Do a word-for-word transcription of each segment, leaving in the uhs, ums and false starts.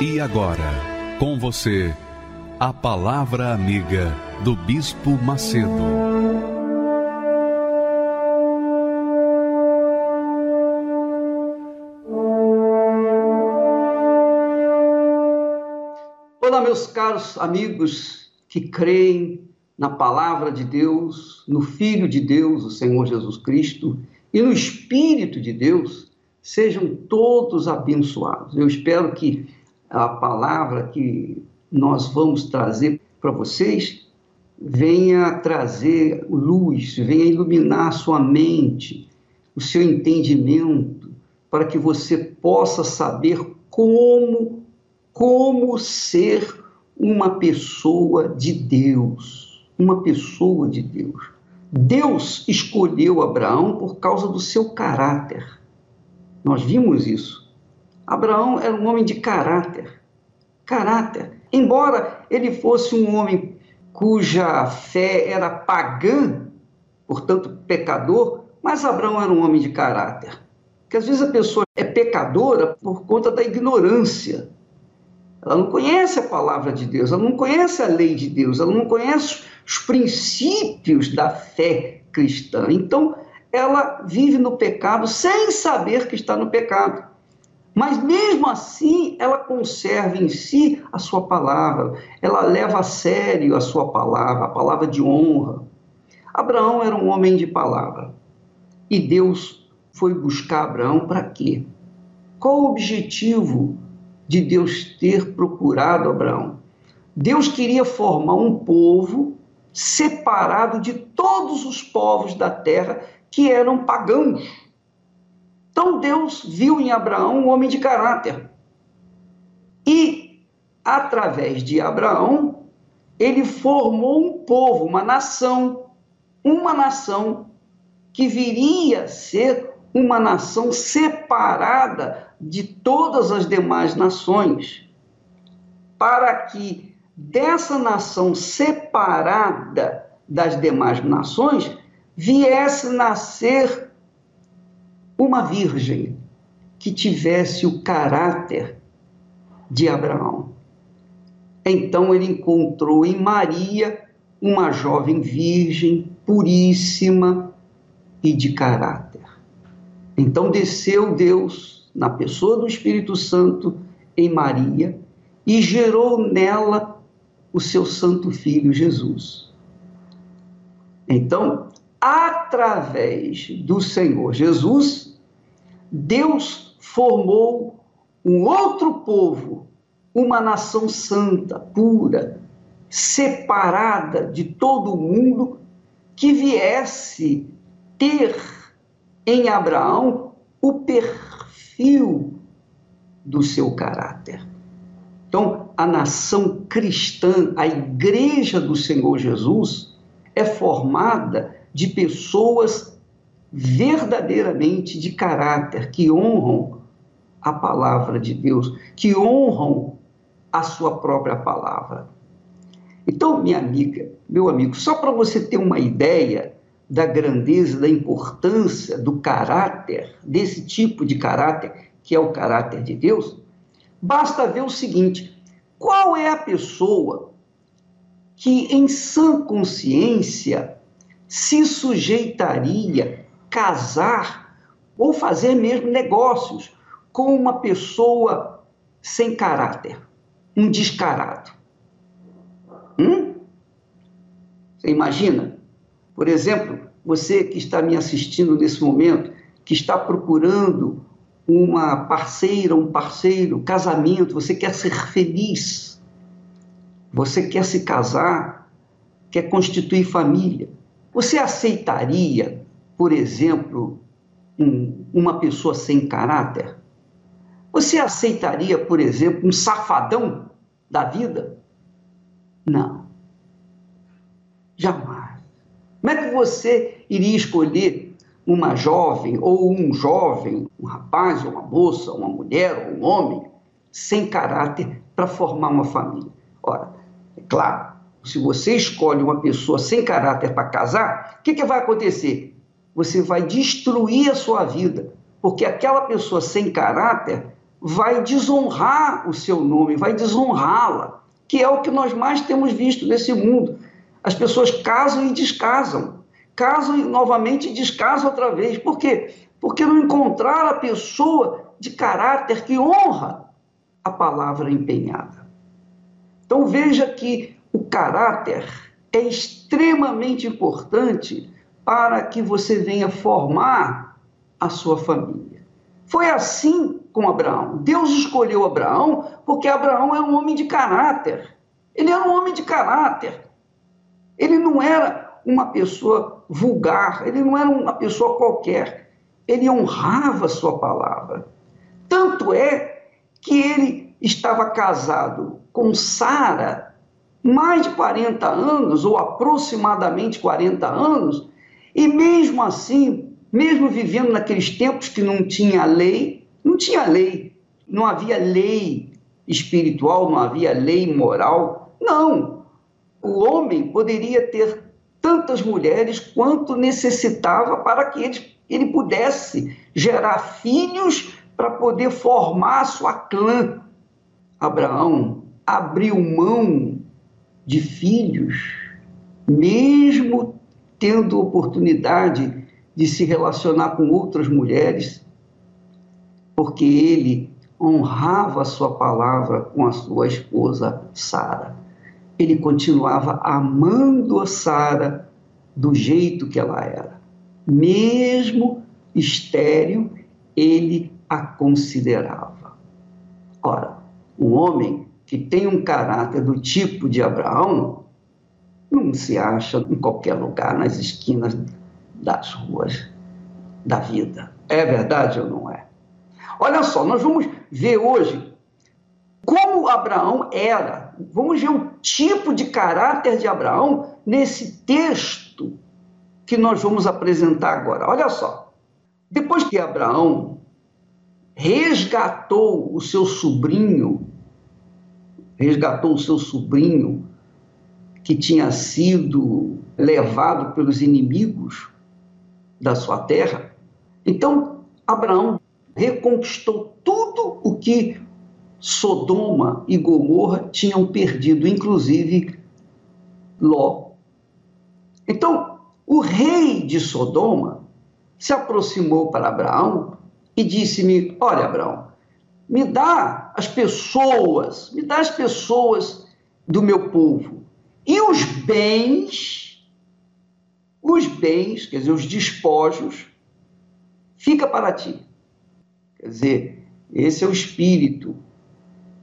E agora, com você, a Palavra Amiga do Bispo Macedo. Olá, meus caros amigos que creem na Palavra de Deus, no Filho de Deus, o Senhor Jesus Cristo, e no Espírito de Deus, sejam todos abençoados. Eu espero que a palavra que nós vamos trazer para vocês venha trazer luz, venha iluminar a sua mente, o seu entendimento, para que você possa saber como, como ser uma pessoa de Deus, uma pessoa de Deus. Deus escolheu Abraão por causa do seu caráter. Nós vimos isso. Abraão era um homem de caráter, caráter. Embora ele fosse um homem cuja fé era pagã, portanto pecador, mas Abraão era um homem de caráter. Porque às vezes a pessoa é pecadora por conta da ignorância. Ela não conhece a palavra de Deus, ela não conhece a lei de Deus, ela não conhece os princípios da fé cristã. Então ela vive no pecado sem saber que está no pecado. Mas mesmo assim, ela conserva em si a sua palavra, ela leva a sério a sua palavra, a palavra de honra. Abraão era um homem de palavra. E Deus foi buscar Abraão para quê? Qual o objetivo de Deus ter procurado Abraão? Deus queria formar um povo separado de todos os povos da terra que eram pagãos. Então Deus viu em Abraão um homem de caráter. E, através de Abraão, ele formou um povo, uma nação, uma nação que viria a ser uma nação separada de todas as demais nações, para que dessa nação separada das demais nações viesse nascer uma virgem que tivesse o caráter de Abraão. Então ele encontrou em Maria uma jovem virgem, puríssima e de caráter. Então desceu Deus, na pessoa do Espírito Santo, em Maria e gerou nela o seu santo filho Jesus. Então, através do Senhor Jesus, Deus formou um outro povo, uma nação santa, pura, separada de todo o mundo, que viesse ter em Abraão o perfil do seu caráter. Então, a nação cristã, a igreja do Senhor Jesus, é formada de pessoas verdadeiramente de caráter, que honram a palavra de Deus, que honram a sua própria palavra. Então, minha amiga, meu amigo, só para você ter uma ideia da grandeza, da importância do caráter, desse tipo de caráter, que é o caráter de Deus, basta ver o seguinte: qual é a pessoa que, em sã consciência, se sujeitaria casar ou fazer mesmo negócios com uma pessoa sem caráter, um descarado? Hum? Você imagina? Por exemplo, você que está me assistindo nesse momento, que está procurando uma parceira, um parceiro, casamento, você quer ser feliz, você quer se casar, quer constituir família, você aceitaria, por exemplo, um, uma pessoa sem caráter? Você aceitaria, por exemplo, um safadão da vida? Não. Jamais. Como é que você iria escolher uma jovem, ou um jovem, um rapaz, uma moça, uma mulher, um homem, sem caráter para formar uma família? Ora, é claro, se você escolhe uma pessoa sem caráter para casar, o que, que vai acontecer? Você vai destruir a sua vida, porque aquela pessoa sem caráter vai desonrar o seu nome, vai desonrá-la, que é o que nós mais temos visto nesse mundo. As pessoas casam e descasam, casam e novamente e descasam outra vez. Por quê? Porque não encontraram a pessoa de caráter que honra a palavra empenhada. Então veja que o caráter é extremamente importante para que você venha formar a sua família. Foi assim com Abraão. Deus escolheu Abraão porque Abraão era um homem de caráter. Ele era um homem de caráter. Ele não era uma pessoa vulgar, ele não era uma pessoa qualquer. Ele honrava a sua palavra. Tanto é que ele estava casado com Sara mais de quarenta anos, ou aproximadamente quarenta anos, e mesmo assim, mesmo vivendo naqueles tempos que não tinha lei, não tinha lei, não havia lei espiritual, não havia lei moral, não. O homem poderia ter tantas mulheres quanto necessitava para que ele, ele pudesse gerar filhos para poder formar a sua clã. Abraão abriu mão de filhos, mesmo tendo oportunidade de se relacionar com outras mulheres, porque ele honrava a sua palavra com a sua esposa Sara. Ele continuava amando a Sara do jeito que ela era. Mesmo estéril, ele a considerava. Ora, um homem que tem um caráter do tipo de Abraão não se acha em qualquer lugar, nas esquinas das ruas da vida. É verdade ou não é? Olha só, nós vamos ver hoje como Abraão era. Vamos ver o tipo de caráter de Abraão nesse texto que nós vamos apresentar agora. Olha só, depois que Abraão resgatou o seu sobrinho, resgatou o seu sobrinho que tinha sido levado pelos inimigos da sua terra, então Abraão reconquistou tudo o que Sodoma e Gomorra tinham perdido, inclusive Ló. Então, o rei de Sodoma se aproximou para Abraão e disse-me: olha, Abraão, me dá as pessoas, me dá as pessoas do meu povo e os bens, os bens, quer dizer, os despojos, fica para ti. Quer dizer, esse é o espírito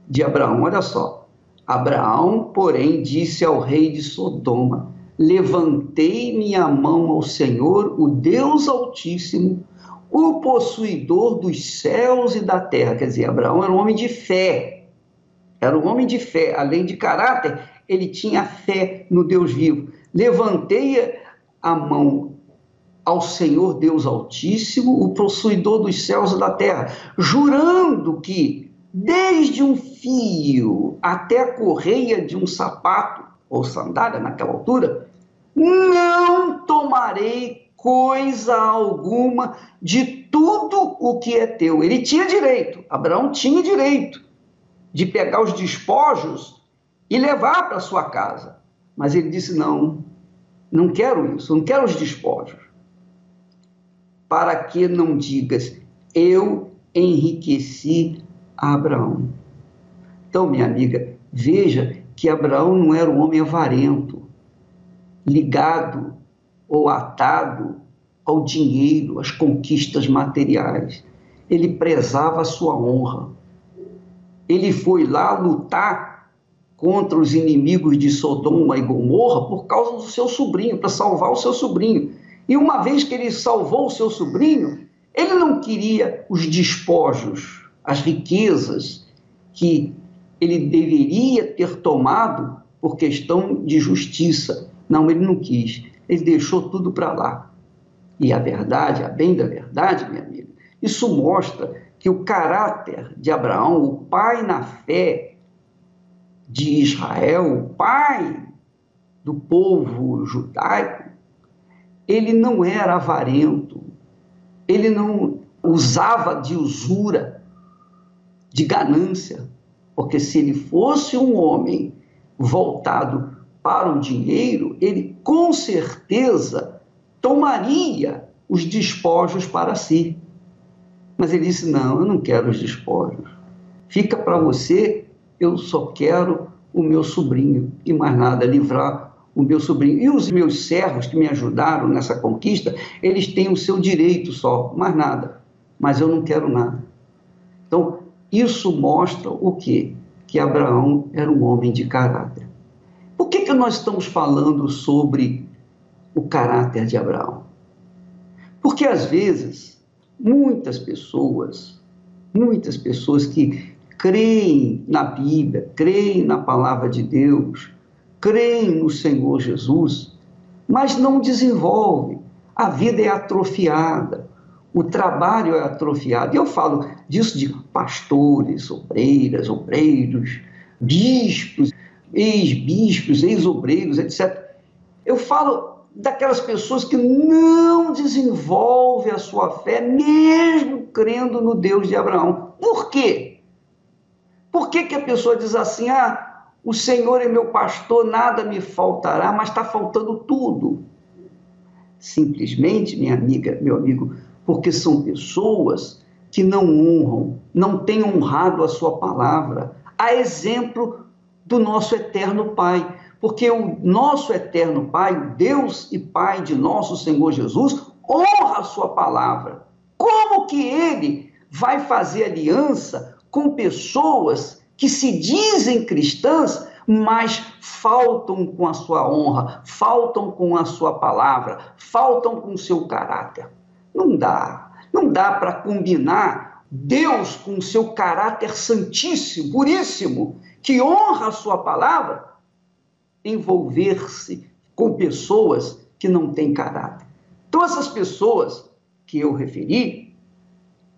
de Abraão. Olha só, Abraão, porém, disse ao rei de Sodoma: levantei minha mão ao Senhor, o Deus Altíssimo, o possuidor dos céus e da terra. Quer dizer, Abraão era um homem de fé, era um homem de fé, além de caráter, ele tinha fé no Deus vivo. Levantei a mão ao Senhor Deus Altíssimo, o possuidor dos céus e da terra, jurando que desde um fio até a correia de um sapato, ou sandália naquela altura, não tomarei coisa alguma de tudo o que é teu. Ele tinha direito, Abraão tinha direito de pegar os despojos e levar para sua casa. Mas ele disse: não, não quero isso, não quero os despojos. Para que não digas, eu enriqueci Abraão. Então, minha amiga, veja que Abraão não era um homem avarento, ligado ou atado ao dinheiro, às conquistas materiais. Ele prezava a sua honra. Ele foi lá lutar contra os inimigos de Sodoma e Gomorra por causa do seu sobrinho, para salvar o seu sobrinho. E uma vez que ele salvou o seu sobrinho, ele não queria os despojos, as riquezas que ele deveria ter tomado por questão de justiça. Não, ele não quis. Ele deixou tudo para lá. E a verdade, a bem da verdade, minha amiga, isso mostra que o caráter de Abraão, o pai na fé de Israel, o pai do povo judaico, ele não era avarento, ele não usava de usura, de ganância, porque se ele fosse um homem voltado para o dinheiro, ele com certeza tomaria os despojos para si. Mas ele disse, não, eu não quero os despojos. Fica para você, eu só quero o meu sobrinho. E mais nada, livrar o meu sobrinho. E os meus servos que me ajudaram nessa conquista, eles têm o seu direito só, mais nada. Mas eu não quero nada. Então, isso mostra o quê? Que Abraão era um homem de caráter. Por que que nós estamos falando sobre o caráter de Abraão? Porque às vezes... Muitas pessoas, muitas pessoas que creem na Bíblia, creem na Palavra de Deus, creem no Senhor Jesus, mas não desenvolvem. A vida é atrofiada, o trabalho é atrofiado. E eu falo disso de pastores, obreiras, obreiros, bispos, ex-bispos, ex-obreiros, etcétera. Eu falo... daquelas pessoas que não desenvolvem a sua fé, mesmo crendo no Deus de Abraão. Por quê? Por que que a pessoa diz assim, ah, o Senhor é meu pastor, nada me faltará, mas está faltando tudo? Simplesmente, minha amiga, meu amigo, porque são pessoas que não honram, não têm honrado a sua palavra, a exemplo do nosso eterno Pai. Porque o nosso eterno Pai, o Deus e Pai de nosso Senhor Jesus, honra a sua palavra. Como que ele vai fazer aliança com pessoas que se dizem cristãs, mas faltam com a sua honra, faltam com a sua palavra, faltam com o seu caráter? Não dá. Não dá para combinar Deus com o seu caráter santíssimo, puríssimo, que honra a sua palavra, envolver-se com pessoas que não têm caráter. Então, essas pessoas que eu referi,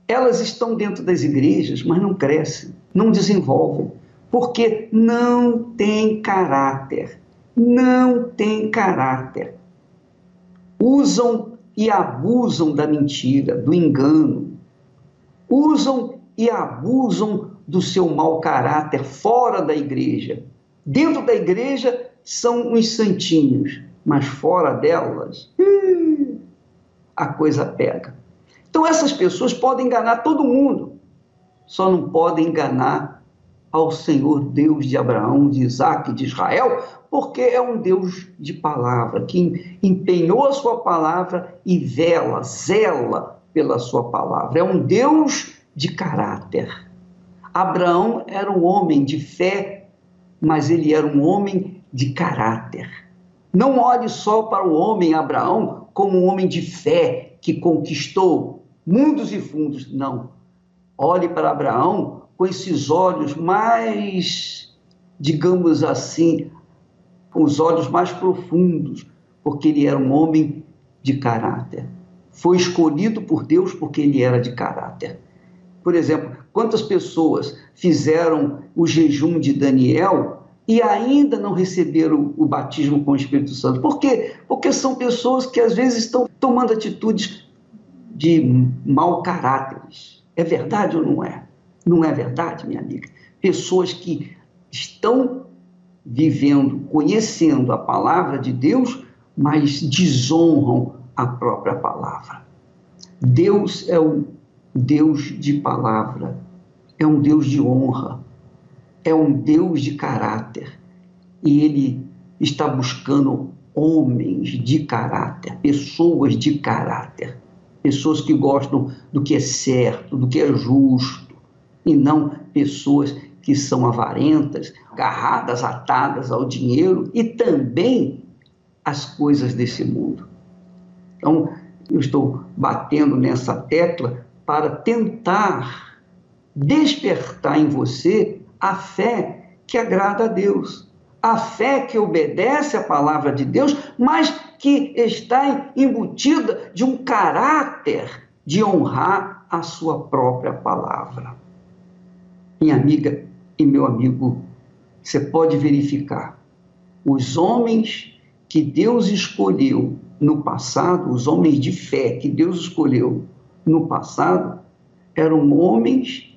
elas estão dentro das igrejas, mas não crescem, não desenvolvem, porque não têm caráter, não têm caráter. Usam e abusam da mentira, do engano, usam e abusam do seu mau caráter fora da igreja. Dentro da igreja são uns santinhos, mas fora delas, hum, a coisa pega. Então essas pessoas podem enganar todo mundo, só não podem enganar ao Senhor Deus de Abraão, de Isaac, de Israel, porque é um Deus de palavra, que empenhou a sua palavra e vela, zela pela sua palavra. É um Deus de caráter. Abraão era um homem de fé, mas ele era um homem de caráter. Não olhe só para o homem Abraão como um homem de fé que conquistou mundos e fundos, não. Olhe para Abraão com esses olhos mais, digamos assim, com os olhos mais profundos, porque ele era um homem de caráter. Foi escolhido por Deus porque ele era de caráter. Por exemplo, quantas pessoas fizeram o jejum de Daniel e ainda não receberam o batismo com o Espírito Santo? Por quê? Porque são pessoas que às vezes estão tomando atitudes de mau caráter. É verdade ou não é? Não é verdade, minha amiga? Pessoas que estão vivendo, conhecendo a palavra de Deus, mas desonram a própria palavra. Deus é o Deus de palavra, é um Deus de honra, é um Deus de caráter. E ele está buscando homens de caráter, pessoas de caráter, pessoas que gostam do que é certo, do que é justo, e não pessoas que são avarentas, agarradas, atadas ao dinheiro e também às coisas desse mundo. Então, eu estou batendo nessa tecla para tentar despertar em você a fé que agrada a Deus, a fé que obedece à palavra de Deus, mas que está embutida de um caráter de honrar a sua própria palavra. Minha amiga e meu amigo, você pode verificar, os homens que Deus escolheu no passado, os homens de fé que Deus escolheu no passado, eram homens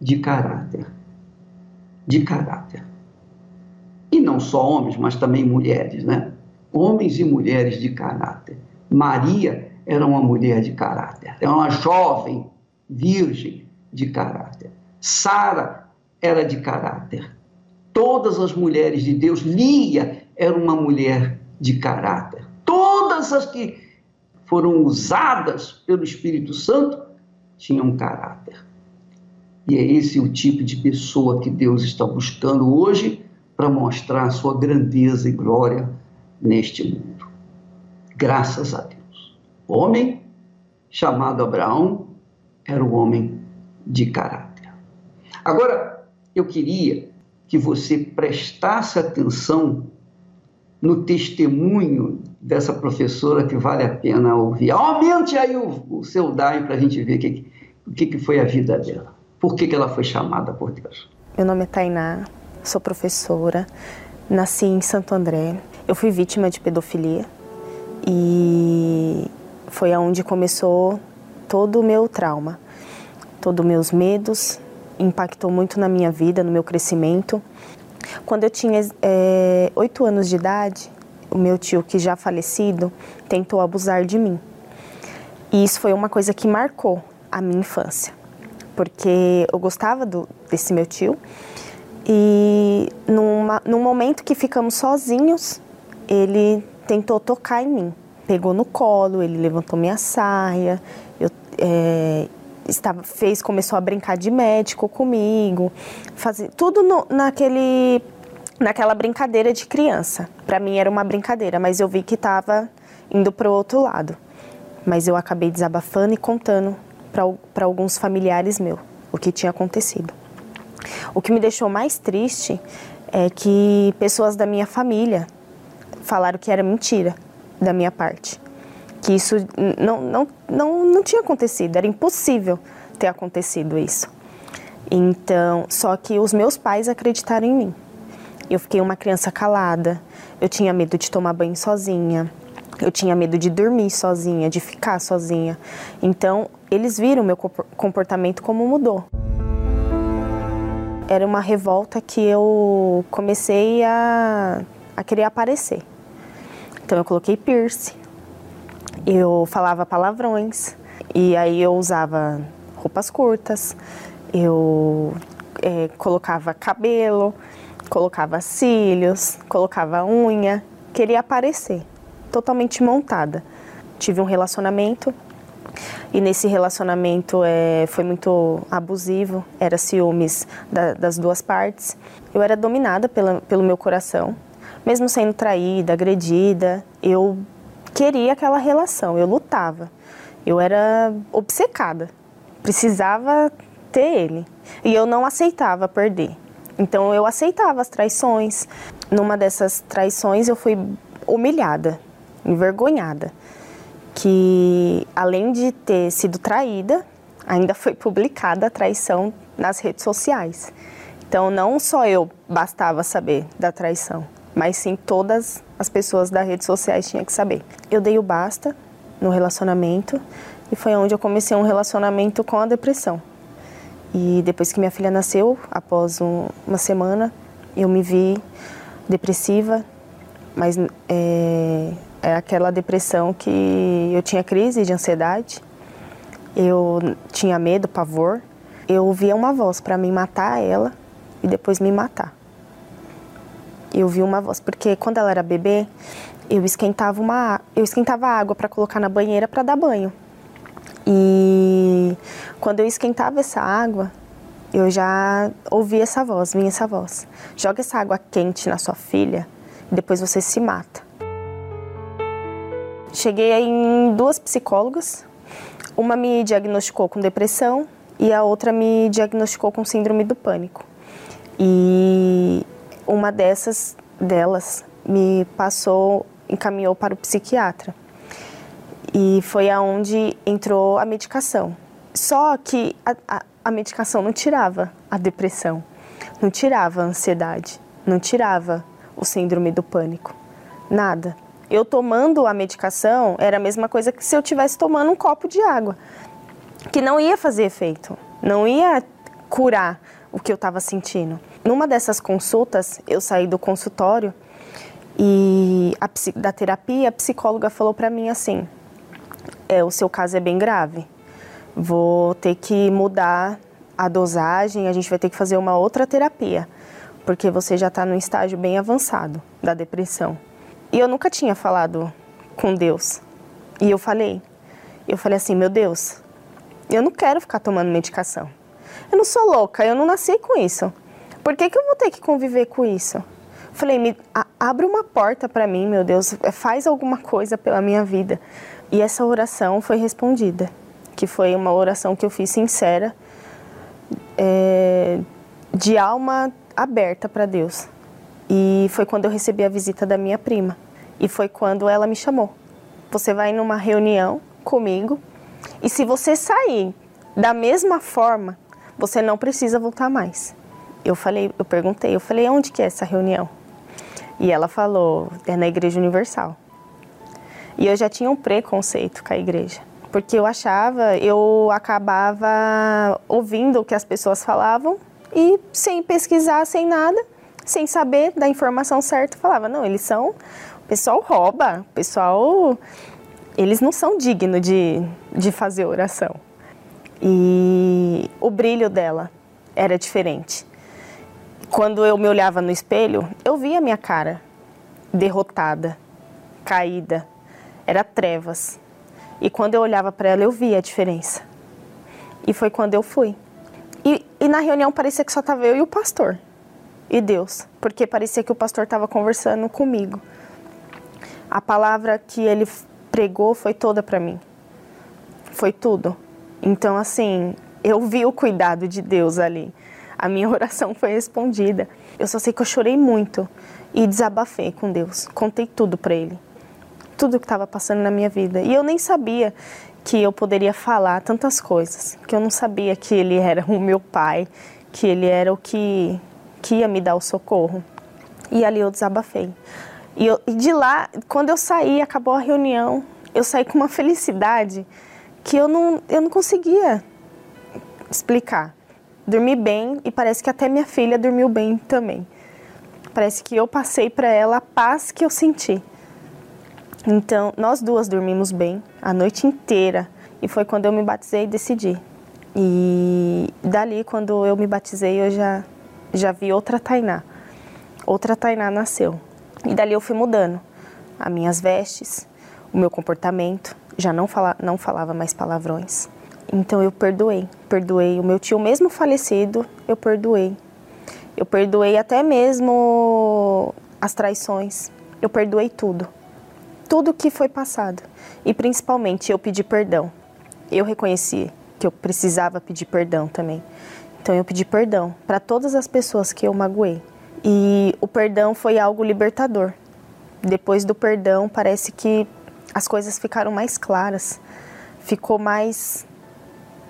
de caráter, de caráter. E não só homens, mas também mulheres, né? Homens e mulheres de caráter. Maria era uma mulher de caráter, era uma jovem virgem de caráter. Sara era de caráter. Todas as mulheres de Deus, Lia era uma mulher de caráter. Todas as que foram usadas pelo Espírito Santo tinham caráter. E é esse o tipo de pessoa que Deus está buscando hoje para mostrar a sua grandeza e glória neste mundo. Graças a Deus. O homem chamado Abraão era um homem de caráter. Agora, eu queria que você prestasse atenção no testemunho dessa professora que vale a pena ouvir. Aumente aí o, o seu D A I para a gente ver o que, que, que foi a vida dela. Por que, que ela foi chamada por Deus? Meu nome é Tainá, sou professora, nasci em Santo André. Eu fui vítima de pedofilia e foi aonde começou todo o meu trauma, todos os meus medos, impactou muito na minha vida, no meu crescimento. Quando eu tinha oito é, anos de idade, o meu tio, que já falecido, tentou abusar de mim. E isso foi uma coisa que marcou a minha infância, porque eu gostava do, desse meu tio. E numa, num momento que ficamos sozinhos, ele tentou tocar em mim. Pegou no colo, ele levantou minha saia, eu... É, Estava, fez, começou a brincar de médico comigo, fazer, tudo no, naquele, naquela brincadeira de criança. Para mim era uma brincadeira, mas eu vi que estava indo para o outro lado. Mas eu acabei desabafando e contando para alguns familiares meus o que tinha acontecido. O que me deixou mais triste é que pessoas da minha família falaram que era mentira da minha parte. Que isso não, não, não, não tinha acontecido, era impossível ter acontecido isso. Então, só que os meus pais acreditaram em mim. Eu fiquei uma criança calada, eu tinha medo de tomar banho sozinha, eu tinha medo de dormir sozinha, de ficar sozinha. Então, eles viram meu comportamento como mudou. Era uma revolta que eu comecei a, a querer aparecer. Então, eu coloquei piercing. Eu falava palavrões, e aí eu usava roupas curtas, eu é, colocava cabelo, colocava cílios, colocava unha, queria aparecer, totalmente montada. Tive um relacionamento, e nesse relacionamento é, foi muito abusivo, era ciúmes da, das duas partes. Eu era dominada pela, pelo meu coração, mesmo sendo traída, agredida, eu... queria aquela relação, eu lutava, eu era obcecada, precisava ter ele e eu não aceitava perder, então eu aceitava as traições. Numa dessas traições eu fui humilhada, envergonhada, que além de ter sido traída, ainda foi publicada a traição nas redes sociais, então não só eu bastava saber da traição, mas sim todas as pessoas das redes sociais tinham que saber. Eu dei o basta no relacionamento e foi onde eu comecei um relacionamento com a depressão. E depois que minha filha nasceu, após um, uma semana, eu me vi depressiva, mas é, é aquela depressão que eu tinha crise de ansiedade, eu tinha medo, pavor. Eu ouvia uma voz para me matar ela e depois me matar. Eu vi uma voz, porque quando ela era bebê, eu esquentava uma, eu esquentava água para colocar na banheira para dar banho. E quando eu esquentava essa água, eu já ouvia essa voz, vinha essa voz. Joga essa água quente na sua filha, e depois você se mata. Cheguei em duas psicólogas. Uma me diagnosticou com depressão e a outra me diagnosticou com síndrome do pânico. E uma dessas delas me passou, encaminhou para o psiquiatra. E foi aonde entrou a medicação. Só que a, a, a medicação não tirava a depressão, não tirava a ansiedade, não tirava o síndrome do pânico, nada. Eu tomando a medicação era a mesma coisa que se eu estivesse tomando um copo de água, que não ia fazer efeito, não ia curar o que eu estava sentindo. Numa dessas consultas, eu saí do consultório e a, da terapia, a psicóloga falou para mim assim, é, o seu caso é bem grave, vou ter que mudar a dosagem, a gente vai ter que fazer uma outra terapia, porque você já está num estágio bem avançado da depressão. E eu nunca tinha falado com Deus. E eu falei, eu falei assim, meu Deus, eu não quero ficar tomando medicação. Eu não sou louca, eu não nasci com isso. Por que que eu vou ter que conviver com isso? Falei, me, a, abre uma porta para mim, meu Deus, faz alguma coisa pela minha vida. E essa oração foi respondida, que foi uma oração que eu fiz sincera, é, de alma aberta para Deus. E foi quando eu recebi a visita da minha prima. E foi quando ela me chamou. Você vai numa reunião comigo e se você sair da mesma forma, você não precisa voltar mais. Eu falei, eu perguntei, eu falei, onde que é essa reunião? E ela falou, é na Igreja Universal. E eu já tinha um preconceito com a igreja, porque eu achava, eu acabava ouvindo o que as pessoas falavam e sem pesquisar, sem nada, sem saber da informação certa, falava, não, eles são, o pessoal rouba, o pessoal, eles não são dignos de, de fazer oração. E o brilho dela era diferente. Quando eu me olhava no espelho, eu via a minha cara derrotada, caída, era trevas. E quando eu olhava para ela, eu via a diferença. E foi quando eu fui. E, e na reunião parecia que só estava eu e o pastor. E Deus, porque parecia que o pastor estava conversando comigo. A palavra que ele pregou foi toda para mim. Foi tudo. Então, assim, eu vi o cuidado de Deus ali. A minha oração foi respondida. Eu só sei que eu chorei muito e desabafei com Deus. Contei tudo para Ele. Tudo que estava passando na minha vida. E eu nem sabia que eu poderia falar tantas coisas. Que eu não sabia que Ele era o meu Pai, que Ele era o que... que ia me dar o socorro. E ali eu desabafei. E, eu, e de lá, quando eu saí, acabou a reunião, eu saí com uma felicidade que eu não, eu não conseguia explicar. Dormi bem e parece que até minha filha dormiu bem também. Parece que eu passei para ela a paz que eu senti. Então, nós duas dormimos bem a noite inteira. E foi quando eu me batizei e decidi. E dali, quando eu me batizei, eu já... Já vi outra Tainá, outra Tainá nasceu. E dali eu fui mudando as minhas vestes, o meu comportamento, já não, fala, não falava mais palavrões. Então eu perdoei, perdoei o meu tio mesmo falecido, eu perdoei. Eu perdoei até mesmo as traições, eu perdoei tudo, tudo que foi passado. E principalmente eu pedi perdão, eu reconheci que eu precisava pedir perdão também. Então eu pedi perdão para todas as pessoas que eu magoei. E o perdão foi algo libertador. Depois do perdão, parece que as coisas ficaram mais claras. Ficou mais,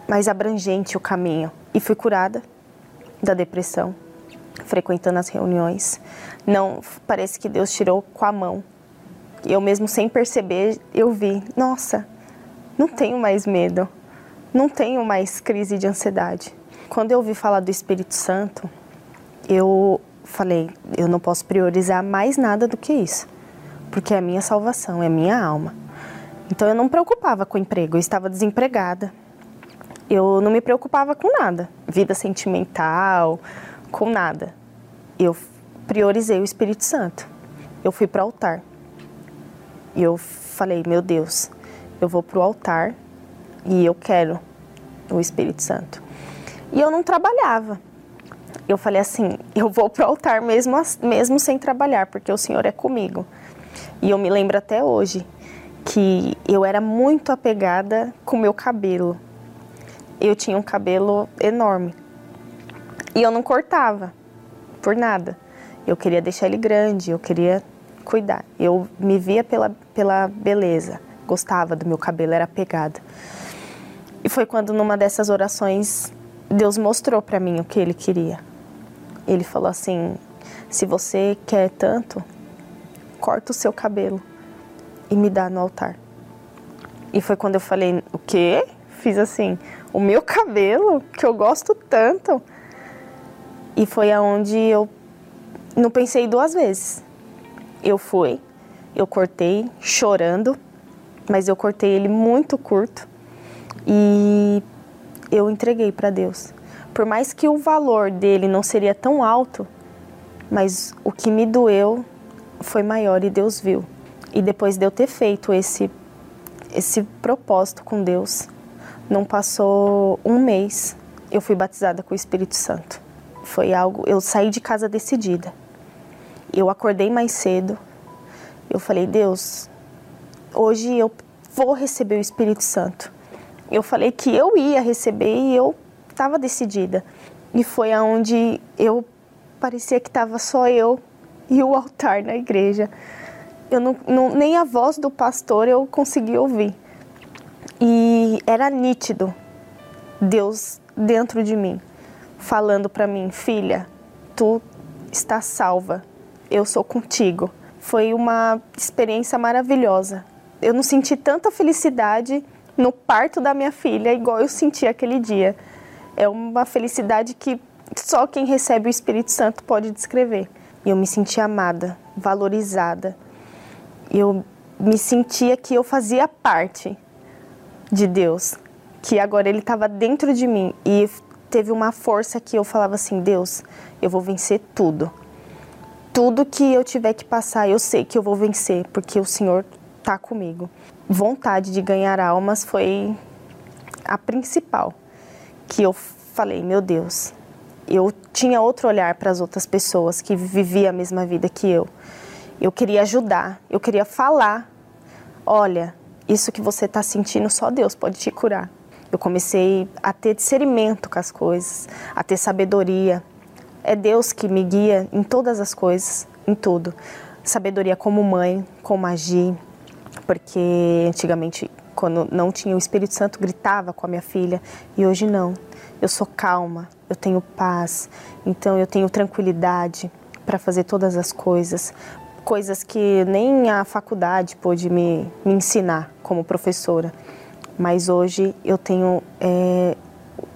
mais abrangente o caminho. E fui curada da depressão, frequentando as reuniões. Não, parece que Deus tirou com a mão. Eu mesmo sem perceber, eu vi. Nossa, não tenho mais medo. Não tenho mais crise de ansiedade. Quando eu ouvi falar do Espírito Santo, eu falei, eu não posso priorizar mais nada do que isso, porque é a minha salvação, é a minha alma. Então eu não me preocupava com o emprego, eu estava desempregada, eu não me preocupava com nada, vida sentimental, com nada. Eu priorizei o Espírito Santo, eu fui para o altar e eu falei, meu Deus, eu vou para o altar e eu quero o Espírito Santo. E eu não trabalhava. Eu falei assim, eu vou pro altar mesmo, mesmo sem trabalhar, porque o Senhor é comigo. E eu me lembro até hoje que eu era muito apegada com o meu cabelo. eu tinha um cabelo enorme. E eu não cortava, por nada. Eu queria deixar ele grande, eu queria cuidar. Eu me via pela, pela beleza, gostava do meu cabelo, era apegada. E foi quando, numa dessas orações, Deus mostrou para mim o que Ele queria. Ele falou assim, se você quer tanto, corta o seu cabelo e me dá no altar. E foi quando eu falei, o quê? Fiz assim, o meu cabelo, que eu gosto tanto. E foi aonde eu não pensei duas vezes. Eu fui, eu cortei, chorando, mas eu cortei ele muito curto. E eu entreguei para Deus. Por mais que o valor dele não seria tão alto, mas o que me doeu foi maior e Deus viu. E depois de eu ter feito esse, esse propósito com Deus, não passou um mês, eu fui batizada com o Espírito Santo. Foi algo, eu saí de casa decidida. Eu acordei mais cedo, eu falei, Deus, hoje eu vou receber o Espírito Santo. Eu falei que eu ia receber e eu estava decidida. E foi aonde eu parecia que estava só eu e o altar na igreja. Eu não, não, nem a voz do pastor eu conseguia ouvir. E era nítido Deus dentro de mim, falando para mim, filha, tu está salva, eu sou contigo. Foi uma experiência maravilhosa. Eu não senti tanta felicidade no parto da minha filha, igual eu senti aquele dia. É uma felicidade que só quem recebe o Espírito Santo pode descrever. Eu me senti amada, valorizada. Eu me sentia que eu fazia parte de Deus, que agora Ele estava dentro de mim. E teve uma força que eu falava assim, Deus, eu vou vencer tudo. Tudo que eu tiver que passar, eu sei que eu vou vencer, porque o Senhor está comigo. Vontade de ganhar almas foi a principal, que eu falei, meu Deus, eu tinha outro olhar para as outras pessoas que viviam a mesma vida que eu. Eu queria ajudar, eu queria falar, olha, isso que você está sentindo, só Deus pode te curar. Eu comecei a ter discernimento com as coisas, a ter sabedoria. É Deus que me guia em todas as coisas, em tudo. Sabedoria como mãe, como agir. Porque antigamente, quando não tinha o Espírito Santo, gritava com a minha filha. E hoje não. Eu sou calma, eu tenho paz. Então eu tenho tranquilidade para fazer todas as coisas. Coisas que nem a faculdade pôde me, me ensinar como professora. Mas hoje eu tenho é,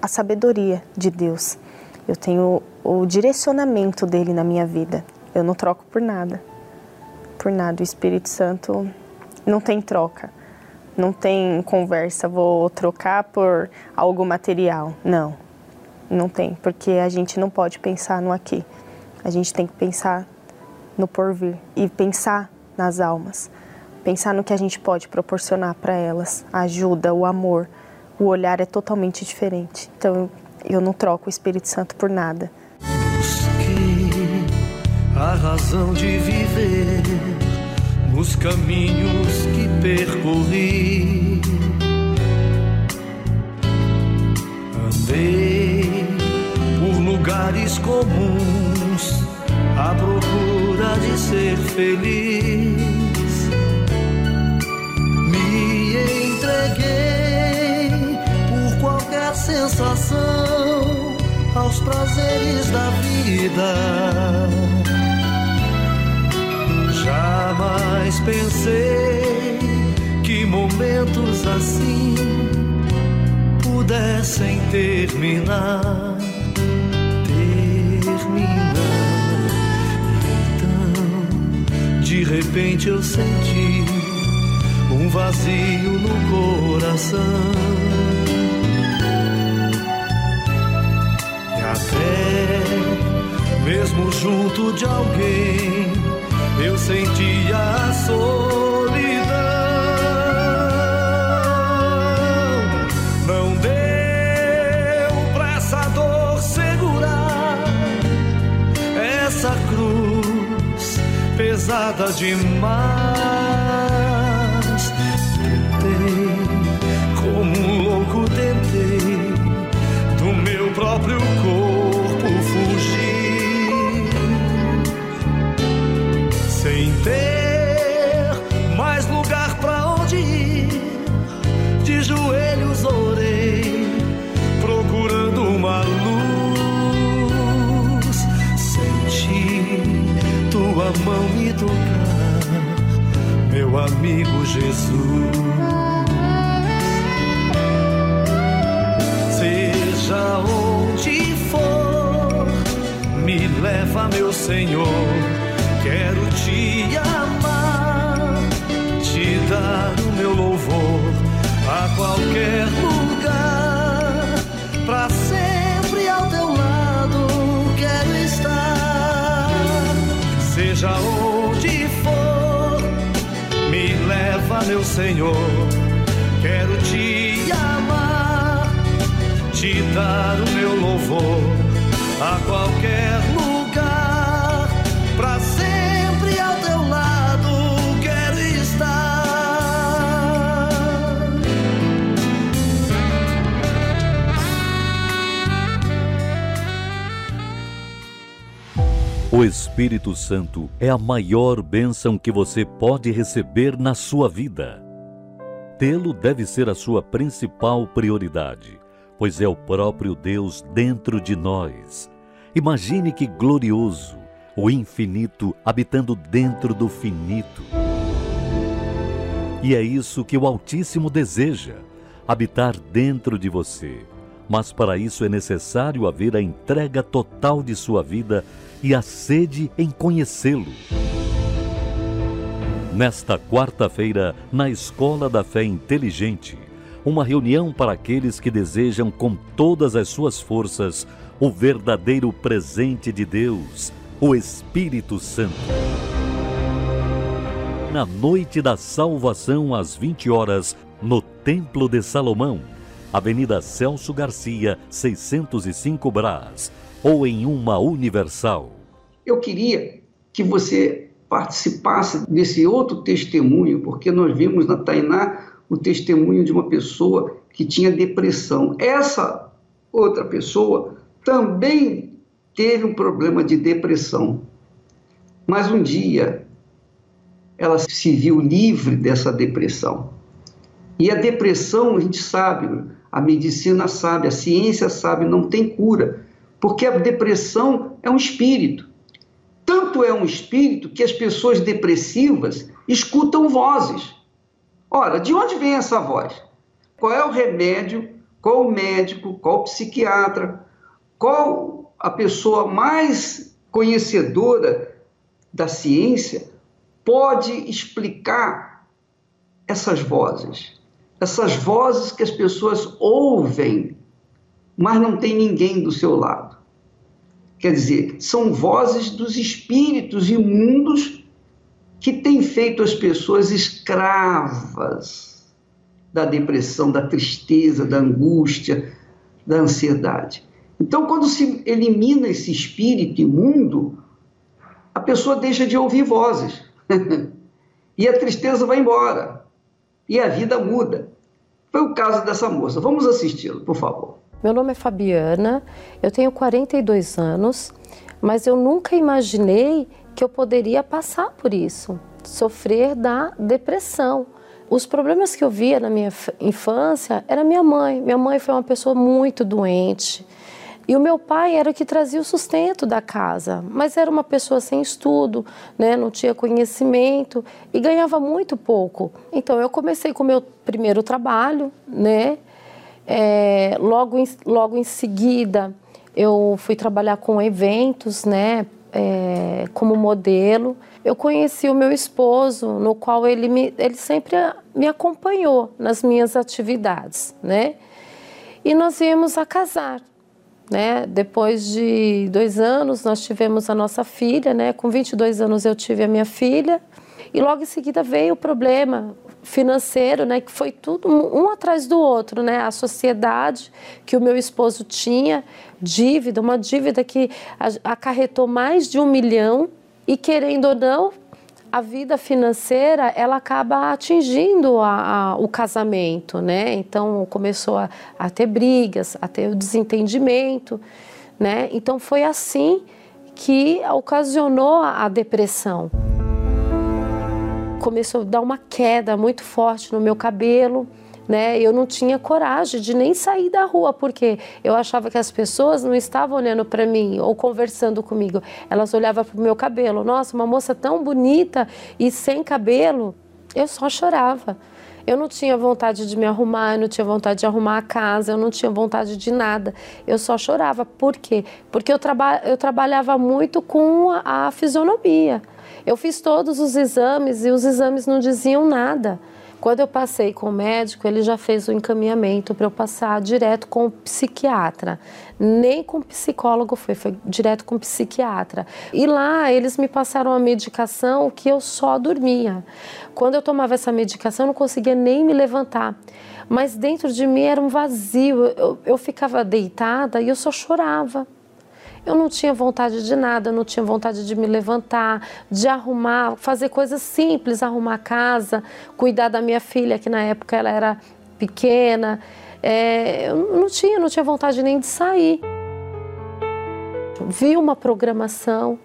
a sabedoria de Deus. Eu tenho o direcionamento dele na minha vida. Eu não troco por nada. Por nada. O Espírito Santo... Não tem troca, não tem conversa, vou trocar por algo material. Não, não tem, porque a gente não pode pensar no aqui. A gente tem que pensar no porvir e pensar nas almas. Pensar no que a gente pode proporcionar para elas, a ajuda, o amor. O olhar é totalmente diferente. Então, eu não troco o Espírito Santo por nada. Busquei a razão de viver nos caminhos que percorri, andei por lugares comuns à procura de ser feliz, me entreguei por qualquer sensação aos prazeres da vida. Jamais pensei que momentos assim pudessem terminar, terminar. Então, de repente eu senti um vazio no coração e até mesmo junto de alguém eu sentia a solidão. Não deu pra essa dor segurar, essa cruz pesada demais. Tentei, como um louco tentei Jesus. Seja onde for, me leva, meu Senhor. Quero te amar, te dar o meu louvor a qualquer lugar, pra sempre ao teu lado quero estar. Seja onde for, me leva, meu Senhor. Quero te amar, te dar o meu louvor a qualquer lugar, pra sempre ao teu lado quero estar. O Espírito Santo é a maior bênção que você pode receber na sua vida. Tê-lo deve ser a sua principal prioridade, pois é o próprio Deus dentro de nós. Imagine que glorioso, o infinito habitando dentro do finito. E é isso que o Altíssimo deseja, habitar dentro de você. Mas para isso é necessário haver a entrega total de sua vida e a sede em conhecê-lo. Nesta quarta-feira, na Escola da Fé Inteligente, uma reunião para aqueles que desejam com todas as suas forças o verdadeiro presente de Deus, o Espírito Santo. Na noite da salvação, às vinte horas, no Templo de Salomão, Avenida Celso Garcia, seiscentos e cinco Brás, ou em uma Universal. Eu queria que você participasse desse outro testemunho, porque nós vimos na Tainá o testemunho de uma pessoa que tinha depressão. Essa outra pessoa também teve um problema de depressão, mas um dia ela se viu livre dessa depressão. E a depressão, a gente sabe, a medicina sabe, a ciência sabe, não tem cura, porque a depressão é um espírito. Tanto é um espírito que as pessoas depressivas escutam vozes. Ora, de onde vem essa voz? Qual é o remédio? Qual o médico? Qual o psiquiatra? Qual a pessoa mais conhecedora da ciência pode explicar essas vozes. Essas vozes que as pessoas ouvem, mas não tem ninguém do seu lado. Quer dizer, são vozes dos espíritos imundos que têm feito as pessoas escravas da depressão, da tristeza, da angústia, da ansiedade. Então, quando se elimina esse espírito imundo, a pessoa deixa de ouvir vozes. E a tristeza vai embora. E a vida muda. Foi o caso dessa moça. Vamos assisti-lo, por favor. Meu nome é Fabiana, eu tenho quarenta e dois anos, mas eu nunca imaginei que eu poderia passar por isso, sofrer da depressão. Os problemas que eu via na minha infância era minha mãe. Minha mãe foi uma pessoa muito doente. E o meu pai era o que trazia o sustento da casa, mas era uma pessoa sem estudo, né? Não tinha conhecimento e ganhava muito pouco. Então, eu comecei com o meu primeiro trabalho, né? É, logo, em, logo em seguida, eu fui trabalhar com eventos, né? É, como modelo. Eu conheci o meu esposo, no qual ele, me, ele sempre me acompanhou nas minhas atividades, né? E nós viemos a casar. Né? Depois de dois anos, nós tivemos a nossa filha, né? Com vinte e dois anos eu tive a minha filha. E logo em seguida veio o problema financeiro, né? Que foi tudo um atrás do outro, né? A sociedade que o meu esposo tinha, dívida, uma dívida que acarretou mais de um milhão. E querendo ou não, a vida financeira, ela acaba atingindo a, a, o casamento, né? Então, começou a, a ter brigas, a ter o desentendimento, né? Então, foi assim que ocasionou a, a depressão. Começou a dar uma queda muito forte no meu cabelo, né? Eu não tinha coragem de nem sair da rua, porque eu achava que as pessoas não estavam olhando para mim ou conversando comigo. Elas olhavam para o meu cabelo. Nossa, uma moça tão bonita e sem cabelo. Eu só chorava. Eu não tinha vontade de me arrumar, eu não tinha vontade de arrumar a casa, eu não tinha vontade de nada. Eu só chorava. Por quê? Porque eu, traba eu trabalhava muito com a, a fisionomia. Eu fiz todos os exames e os exames não diziam nada. Quando eu passei com o médico, ele já fez o encaminhamento para eu passar direto com o psiquiatra. Nem com o psicólogo foi, foi direto com o psiquiatra. E lá eles me passaram a medicação que eu só dormia. Quando eu tomava essa medicação, eu não conseguia nem me levantar. Mas dentro de mim era um vazio. Eu, eu ficava deitada e eu só chorava. Eu não tinha vontade de nada, eu não tinha vontade de me levantar, de arrumar, fazer coisas simples, arrumar a casa, cuidar da minha filha, que na época ela era pequena. É, eu não tinha, não tinha vontade nem de sair. Vi uma programação,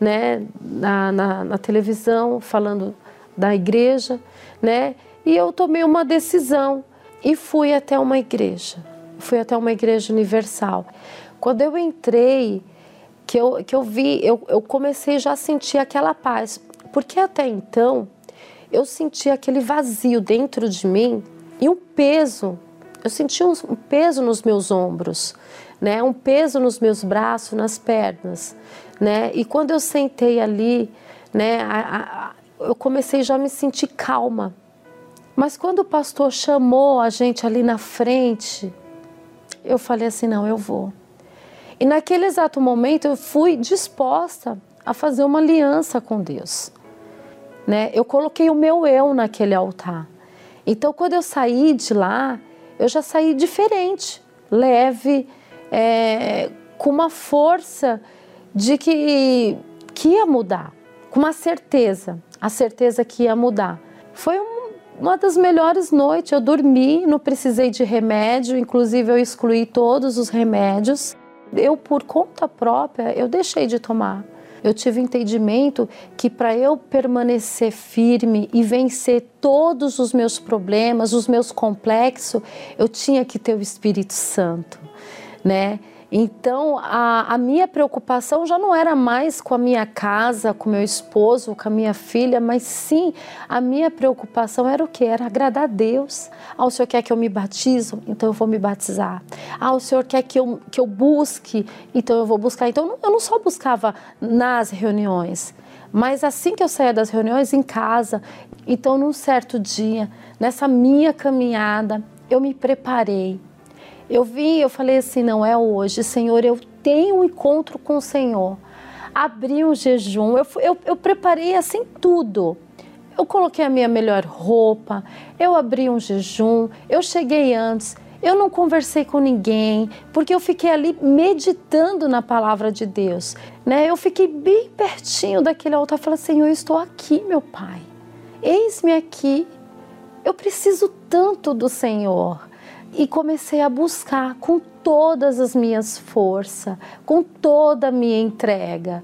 né, na, na, na televisão falando da igreja, né, e eu tomei uma decisão e fui até uma igreja, fui até uma igreja universal. Quando eu entrei, que eu, que eu vi, eu, eu comecei já a sentir aquela paz. Porque até então, eu sentia aquele vazio dentro de mim e um peso. Eu sentia um, um peso nos meus ombros, né? Um peso nos meus braços, nas pernas, né? E quando eu sentei ali, né? A, a, a, eu comecei já a me sentir calma. Mas quando o pastor chamou a gente ali na frente, eu falei assim, não, eu vou. E naquele exato momento eu fui disposta a fazer uma aliança com Deus, né? Eu coloquei o meu eu naquele altar. Então quando eu saí de lá, eu já saí diferente, leve, é, com uma força de que, que ia mudar, com uma certeza, a certeza que ia mudar. Foi um Uma das melhores noites, eu dormi, não precisei de remédio, inclusive eu excluí todos os remédios. Eu, por conta própria, eu deixei de tomar. Eu tive entendimento que para eu permanecer firme e vencer todos os meus problemas, os meus complexos, eu tinha que ter o Espírito Santo, né? Então, a, a minha preocupação já não era mais com a minha casa, com meu esposo, com a minha filha, mas sim, a minha preocupação era o quê? Era agradar a Deus. Ah, o Senhor quer que eu me batizo? Então eu vou me batizar. Ah, o Senhor quer que eu, que eu busque? Então eu vou buscar. Então, eu não só buscava nas reuniões, mas assim que eu saía das reuniões, em casa. Então, num certo dia, nessa minha caminhada, eu me preparei. Eu vim, eu falei assim, não é hoje, Senhor, eu tenho um encontro com o Senhor. Abri um jejum, eu, eu, eu preparei assim tudo. Eu coloquei a minha melhor roupa, eu abri um jejum, eu cheguei antes, eu não conversei com ninguém, porque eu fiquei ali meditando na palavra de Deus, né? Eu fiquei bem pertinho daquele altar, falei, Senhor, eu estou aqui, meu Pai, eis-me aqui, eu preciso tanto do Senhor. E comecei a buscar com todas as minhas forças, com toda a minha entrega.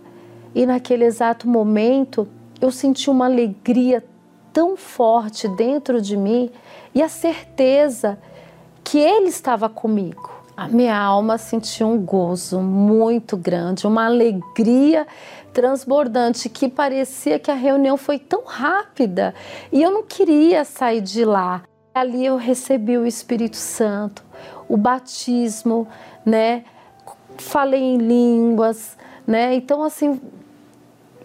E naquele exato momento, eu senti uma alegria tão forte dentro de mim e a certeza que Ele estava comigo. A minha alma sentiu um gozo muito grande, uma alegria transbordante, que parecia que a reunião foi tão rápida e eu não queria sair de lá. Ali eu recebi o Espírito Santo, o batismo, né? Falei em línguas, né? Então, assim,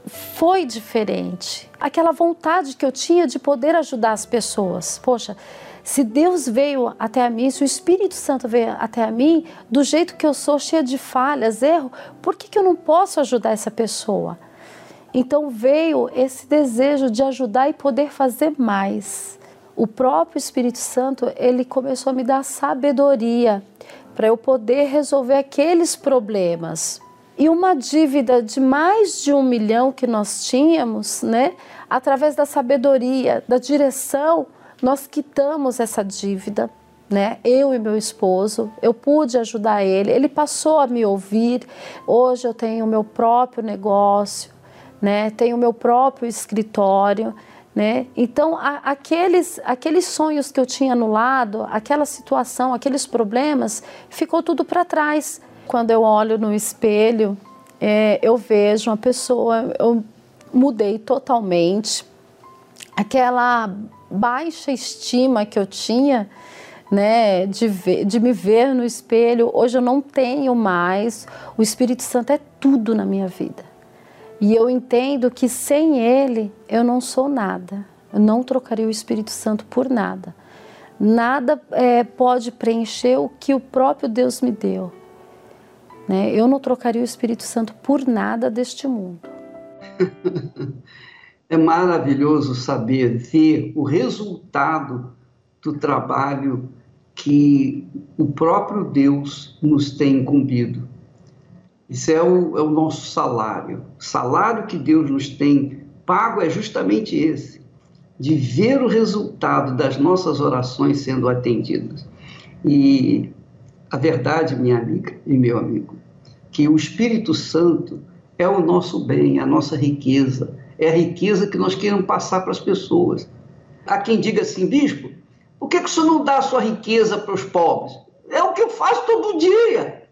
foi diferente. Aquela vontade que eu tinha de poder ajudar as pessoas. Poxa, se Deus veio até a mim, se o Espírito Santo veio até a mim, do jeito que eu sou, cheia de falhas, erro, por que que eu não posso ajudar essa pessoa? Então, veio esse desejo de ajudar e poder fazer mais. O próprio Espírito Santo, ele começou a me dar sabedoria para eu poder resolver aqueles problemas. E uma dívida de mais de um milhão que nós tínhamos, né? Através da sabedoria, da direção, nós quitamos essa dívida, né? Eu e meu esposo, eu pude ajudar ele, ele passou a me ouvir. Hoje eu tenho o meu próprio negócio, né? Tenho o meu próprio escritório. Né? Então, a, aqueles, aqueles sonhos que eu tinha anulado, aquela situação, aqueles problemas, ficou tudo para trás. Quando eu olho no espelho, é, eu vejo uma pessoa, eu mudei totalmente. Aquela baixa estima que eu tinha, né, de, ver, de me ver no espelho, hoje eu não tenho mais. O Espírito Santo é tudo na minha vida. E eu entendo que sem Ele eu não sou nada. Eu não trocaria o Espírito Santo por nada. Nada é, pode preencher o que o próprio Deus me deu. Né? Eu não trocaria o Espírito Santo por nada deste mundo. É maravilhoso saber, ver o resultado do trabalho que o próprio Deus nos tem incumbido. Isso é o, é o nosso salário. O salário que Deus nos tem pago é justamente esse, de ver o resultado das nossas orações sendo atendidas. E a verdade, minha amiga e meu amigo, que o Espírito Santo é o nosso bem, a nossa riqueza, é a riqueza que nós queremos passar para as pessoas. Há quem diga assim: bispo, por que que o senhor não dá a sua riqueza para os pobres? É o que eu faço todo dia.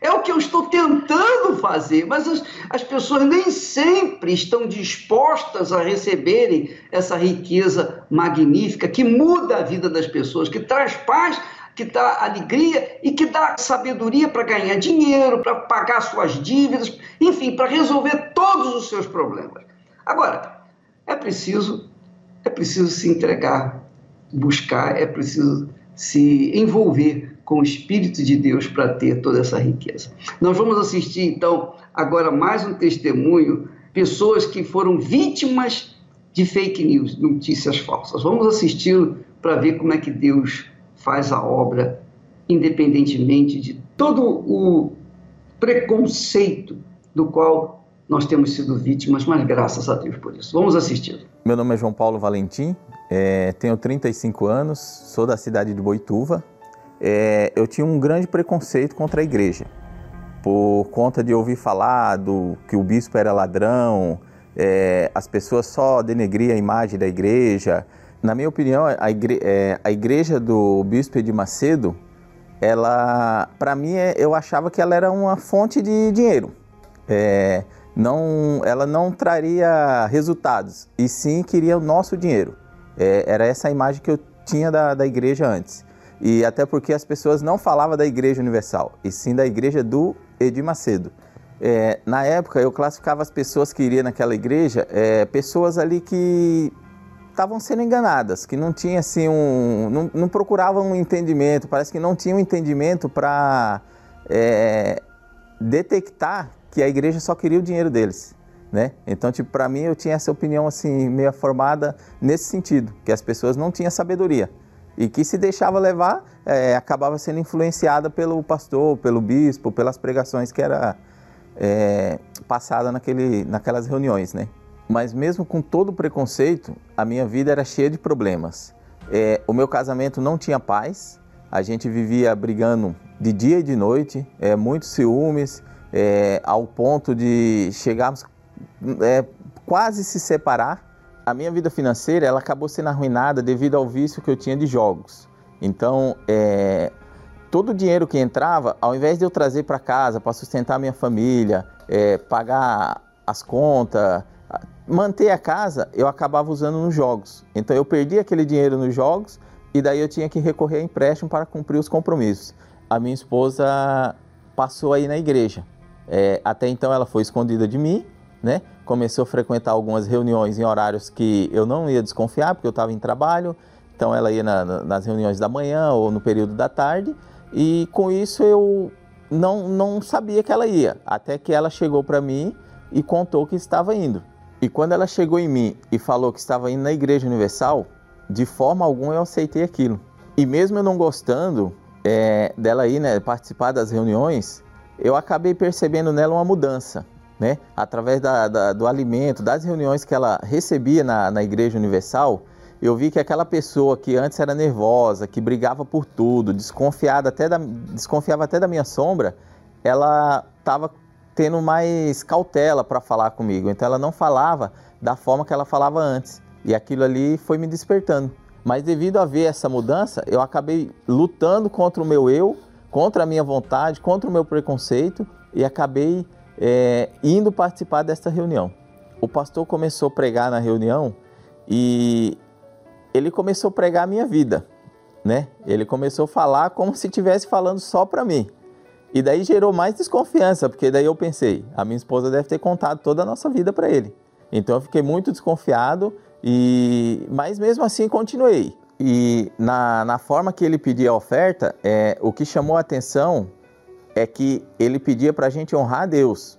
É o que eu estou tentando fazer, mas as, as pessoas nem sempre estão dispostas a receberem essa riqueza magnífica que muda a vida das pessoas, que traz paz, que dá alegria e que dá sabedoria para ganhar dinheiro, para pagar suas dívidas, enfim, para resolver todos os seus problemas. Agora, é preciso, é preciso se entregar, buscar, é preciso se envolver com o Espírito de Deus para ter toda essa riqueza. Nós vamos assistir, então, agora mais um testemunho, pessoas que foram vítimas de fake news, notícias falsas. Vamos assistir para ver como é que Deus faz a obra, independentemente de todo o preconceito do qual nós temos sido vítimas, mas graças a Deus por isso. Vamos assistir. Meu nome é João Paulo Valentim, é, tenho trinta e cinco anos, sou da cidade de Boituva. É, eu tinha um grande preconceito contra a igreja, por conta de ouvir falar do, que o bispo era ladrão, é, as pessoas só denegriam a imagem da igreja. Na minha opinião, a, igre, é, a igreja do bispo Edir Macedo, ela, para mim, é, eu achava que ela era uma fonte de dinheiro. É, não, ela não traria resultados, e sim queria o nosso dinheiro. É, era essa a imagem que eu tinha da, da igreja antes. E até porque as pessoas não falavam da Igreja Universal, e sim da Igreja do Edir Macedo. É, na época, eu classificava as pessoas que iriam naquela igreja, é, pessoas ali que estavam sendo enganadas, que não tinha assim um... não, não procuravam um entendimento, parece que não tinha um entendimento para é, detectar que a igreja só queria o dinheiro deles, né? Então, tipo, para mim, eu tinha essa opinião assim, meio formada nesse sentido, que as pessoas não tinham sabedoria. E que se deixava levar, é, acabava sendo influenciada pelo pastor, pelo bispo, pelas pregações que era é, passada naquele, naquelas reuniões, né? Mas mesmo com todo o preconceito, a minha vida era cheia de problemas. É, o meu casamento não tinha paz, a gente vivia brigando de dia e de noite, é, muitos ciúmes, é, ao ponto de chegarmos é, quase se separar. A minha vida financeira, ela acabou sendo arruinada devido ao vício que eu tinha de jogos. Então, é, todo o dinheiro que entrava, ao invés de eu trazer para casa para sustentar a minha família, é, pagar as contas, manter a casa, eu acabava usando nos jogos. Então, eu perdi aquele dinheiro nos jogos e daí eu tinha que recorrer a empréstimo para cumprir os compromissos. A minha esposa passou aí na igreja. É, até então, ela foi escondida de mim, né? Começou a frequentar algumas reuniões em horários que eu não ia desconfiar, porque eu estava em trabalho, então ela ia na, nas reuniões da manhã ou no período da tarde, e com isso eu não, não sabia que ela ia, até que ela chegou para mim e contou que estava indo. E quando ela chegou em mim e falou que estava indo na Igreja Universal, de forma alguma eu aceitei aquilo. E mesmo eu não gostando é, dela ir, né, participar das reuniões, eu acabei percebendo nela uma mudança, né? Através da, da, do alimento, das reuniões que ela recebia na, na Igreja Universal, eu vi que aquela pessoa que antes era nervosa, que brigava por tudo, desconfiada até da, desconfiava até da minha sombra, ela estava tendo mais cautela para falar comigo. Então ela não falava da forma que ela falava antes. E aquilo ali foi me despertando. Mas devido a ver essa mudança, eu acabei lutando contra o meu eu, contra a minha vontade, contra o meu preconceito, e acabei... É, indo participar desta reunião. O pastor começou a pregar na reunião e ele começou a pregar a minha vida, né? Ele começou a falar como se estivesse falando só para mim. E daí gerou mais desconfiança, porque daí eu pensei, a minha esposa deve ter contado toda a nossa vida para ele. Então eu fiquei muito desconfiado, e... mas mesmo assim continuei. E na, na forma que ele pedia a oferta, é, o que chamou a atenção é que ele pedia para a gente honrar a Deus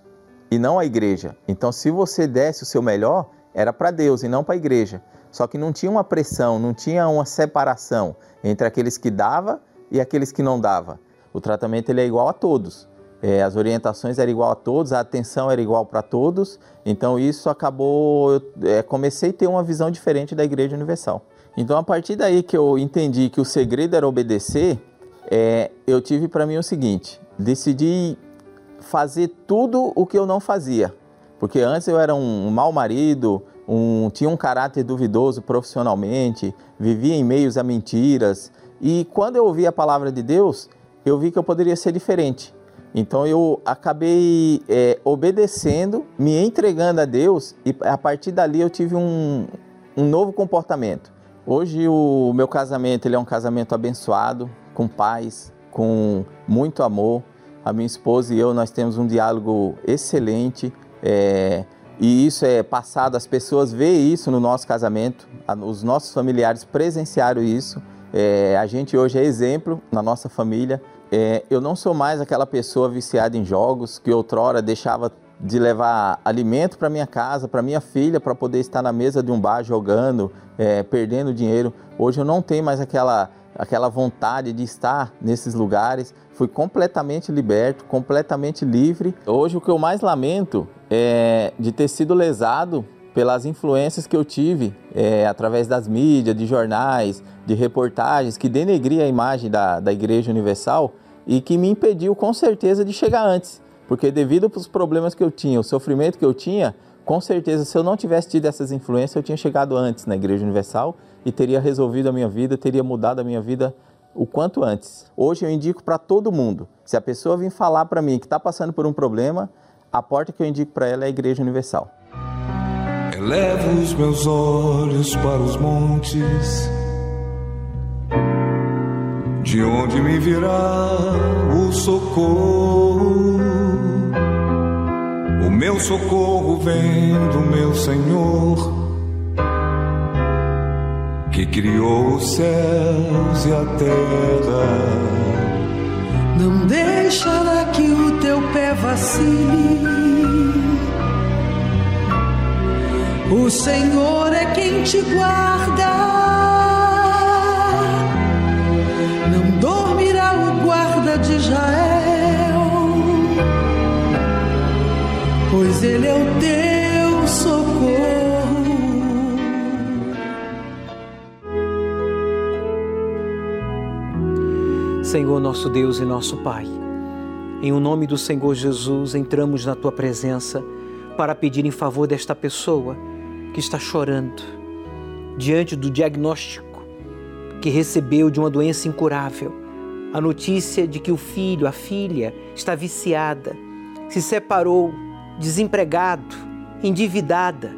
e não a igreja. Então se você desse o seu melhor, era para Deus e não para a igreja. Só que não tinha uma pressão, não tinha uma separação entre aqueles que dava e aqueles que não dava. O tratamento ele é igual a todos, é, as orientações eram igual a todos, a atenção era igual para todos. Então isso acabou, eu é, comecei a ter uma visão diferente da Igreja Universal. Então a partir daí que eu entendi que o segredo era obedecer, é, eu tive para mim o seguinte, decidi fazer tudo o que eu não fazia. Porque antes eu era um mau marido, um, tinha um caráter duvidoso profissionalmente, vivia em meios a mentiras. E quando eu ouvi a palavra de Deus, eu vi que eu poderia ser diferente. Então eu acabei é, obedecendo, me entregando a Deus, e a partir dali eu tive um, um novo comportamento. Hoje o meu casamento ele é um casamento abençoado, com paz, com muito amor. A minha esposa e eu, nós temos um diálogo excelente, é, e isso é passado, as pessoas veem isso no nosso casamento, os nossos familiares presenciaram isso. É, a gente hoje é exemplo na nossa família. É, eu não sou mais aquela pessoa viciada em jogos que outrora deixava de levar alimento para minha casa, para minha filha, para poder estar na mesa de um bar jogando, é, perdendo dinheiro. Hoje eu não tenho mais aquela, aquela vontade de estar nesses lugares. Fui completamente liberto, completamente livre. Hoje o que eu mais lamento é de ter sido lesado pelas influências que eu tive é, através das mídias, de jornais, de reportagens, que denegria a imagem da, da Igreja Universal e que me impediu, com certeza, de chegar antes. Porque devido aos problemas que eu tinha, o sofrimento que eu tinha, com certeza, se eu não tivesse tido essas influências, eu tinha chegado antes na Igreja Universal e teria resolvido a minha vida, teria mudado a minha vida o quanto antes. Hoje eu indico para todo mundo, se a pessoa vir falar para mim que está passando por um problema, a porta que eu indico para ela é a Igreja Universal. Elevo os meus olhos para os montes, de onde me virá o socorro. O meu socorro vem do meu Senhor, que criou os céus e a terra. Não deixará que o teu pé vacile. O Senhor é quem te guarda, não dormirá o guarda de Israel, pois ele é o teu socorro. Senhor, nosso Deus e nosso Pai, em o nome do Senhor Jesus, entramos na tua presença para pedir em favor desta pessoa que está chorando diante do diagnóstico que recebeu de uma doença incurável, a notícia de que o filho, a filha está viciada, se separou, desempregado, endividada.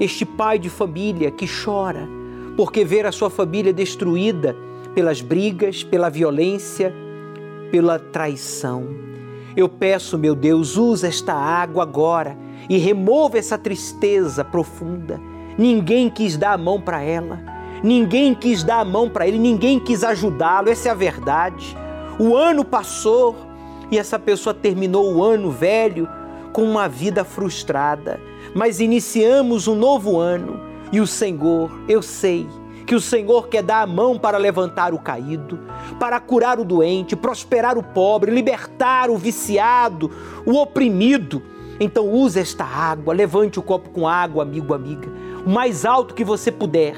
Este pai de família que chora porque vê a sua família destruída pelas brigas, pela violência, pela traição. Eu peço, meu Deus, usa esta água agora e remova essa tristeza profunda. Ninguém quis dar a mão para ela, ninguém quis dar a mão para ele, ninguém quis ajudá-lo, essa é a verdade. O ano passou e essa pessoa terminou o ano velho com uma vida frustrada, mas iniciamos um novo ano e o Senhor, eu sei que o Senhor quer dar a mão para levantar o caído, para curar o doente, prosperar o pobre, libertar o viciado, o oprimido. Então use esta água, levante o copo com água, amigo, amiga, o mais alto que você puder,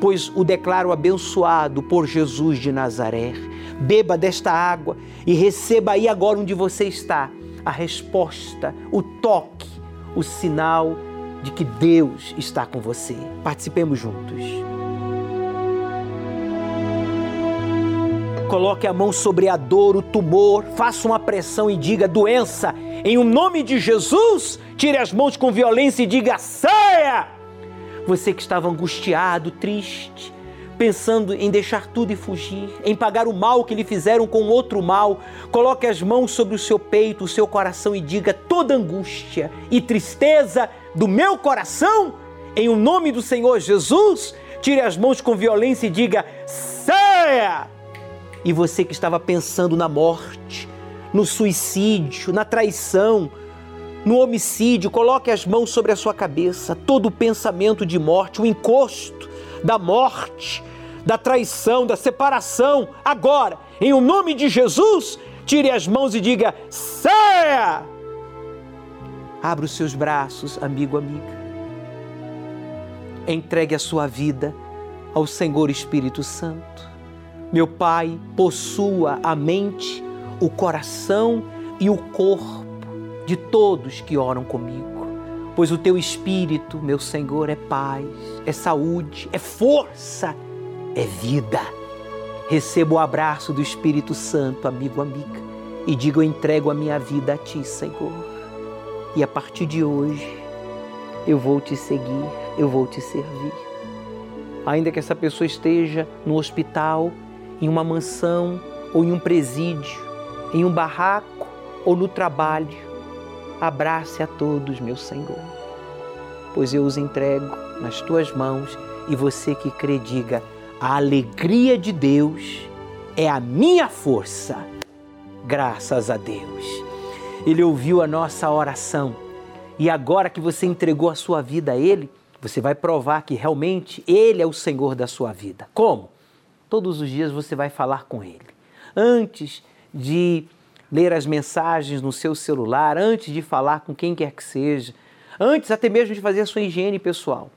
pois o declaro abençoado por Jesus de Nazaré. Beba desta água e receba aí agora onde você está a resposta, o toque, o sinal de que Deus está com você. Participemos juntos. Coloque a mão sobre a dor, o tumor, faça uma pressão e diga, doença, em um nome de Jesus, tire as mãos com violência e diga, saia! Você que estava angustiado, triste, pensando em deixar tudo e fugir, em pagar o mal que lhe fizeram com outro mal, coloque as mãos sobre o seu peito, o seu coração e diga: toda angústia e tristeza do meu coração, em o nome do Senhor Jesus, tire as mãos com violência e diga: saia! E você que estava pensando na morte, no suicídio, na traição, no homicídio, coloque as mãos sobre a sua cabeça. Todo pensamento de morte, o encosto da morte, da traição, da separação, agora, em o nome de Jesus, tire as mãos e diga: saia! Abra os seus braços, amigo, amiga. Entregue a sua vida ao Senhor Espírito Santo. Meu Pai, possua a mente, o coração e o corpo de todos que oram comigo, pois o teu Espírito, meu Senhor, é paz, é saúde, é força, é vida. Receba o abraço do Espírito Santo, amigo, amiga, e diga: eu entrego a minha vida a ti, Senhor, e a partir de hoje eu vou te seguir, eu vou te servir. Ainda que essa pessoa esteja no hospital, em uma mansão, ou em um presídio, em um barraco, ou no trabalho, abrace a todos, meu Senhor, pois eu os entrego nas tuas mãos. E você que crê, diga: a alegria de Deus é a minha força, graças a Deus. Ele ouviu a nossa oração, e agora que você entregou a sua vida a Ele, você vai provar que realmente Ele é o Senhor da sua vida. Como? Todos os dias você vai falar com Ele. Antes de ler as mensagens no seu celular, antes de falar com quem quer que seja, antes até mesmo de fazer a sua higiene pessoal,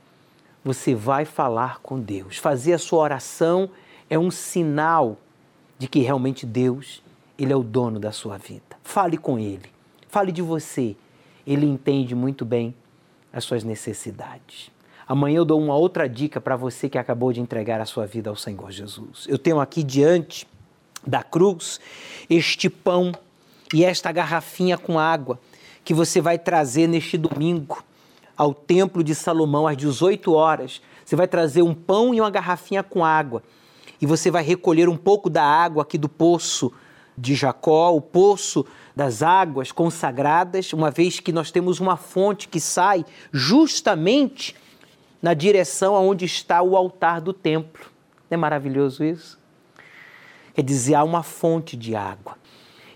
você vai falar com Deus. Fazer a sua oração é um sinal de que realmente Deus, Ele é o dono da sua vida. Fale com Ele, fale de você. Ele entende muito bem as suas necessidades. Amanhã eu dou uma outra dica para você que acabou de entregar a sua vida ao Senhor Jesus. Eu tenho aqui diante da cruz este pão e esta garrafinha com água que você vai trazer neste domingo ao Templo de Salomão, às dezoito horas. Você vai trazer um pão e uma garrafinha com água. E você vai recolher um pouco da água aqui do poço de Jacó, o poço das águas consagradas, uma vez que nós temos uma fonte que sai justamente na direção aonde está o altar do templo. Não é maravilhoso isso? Quer dizer, há uma fonte de água.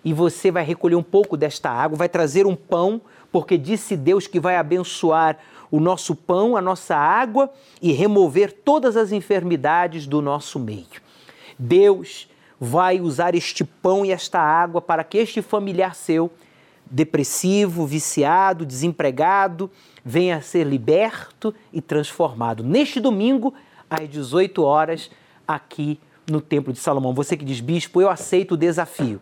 E você vai recolher um pouco desta água, vai trazer um pão, porque disse Deus que vai abençoar o nosso pão, a nossa água e remover todas as enfermidades do nosso meio. Deus vai usar este pão e esta água para que este familiar seu, depressivo, viciado, desempregado, venha a ser liberto e transformado. Neste domingo, às dezoito horas, aqui no Templo de Salomão. Você que diz: bispo, eu aceito o desafio.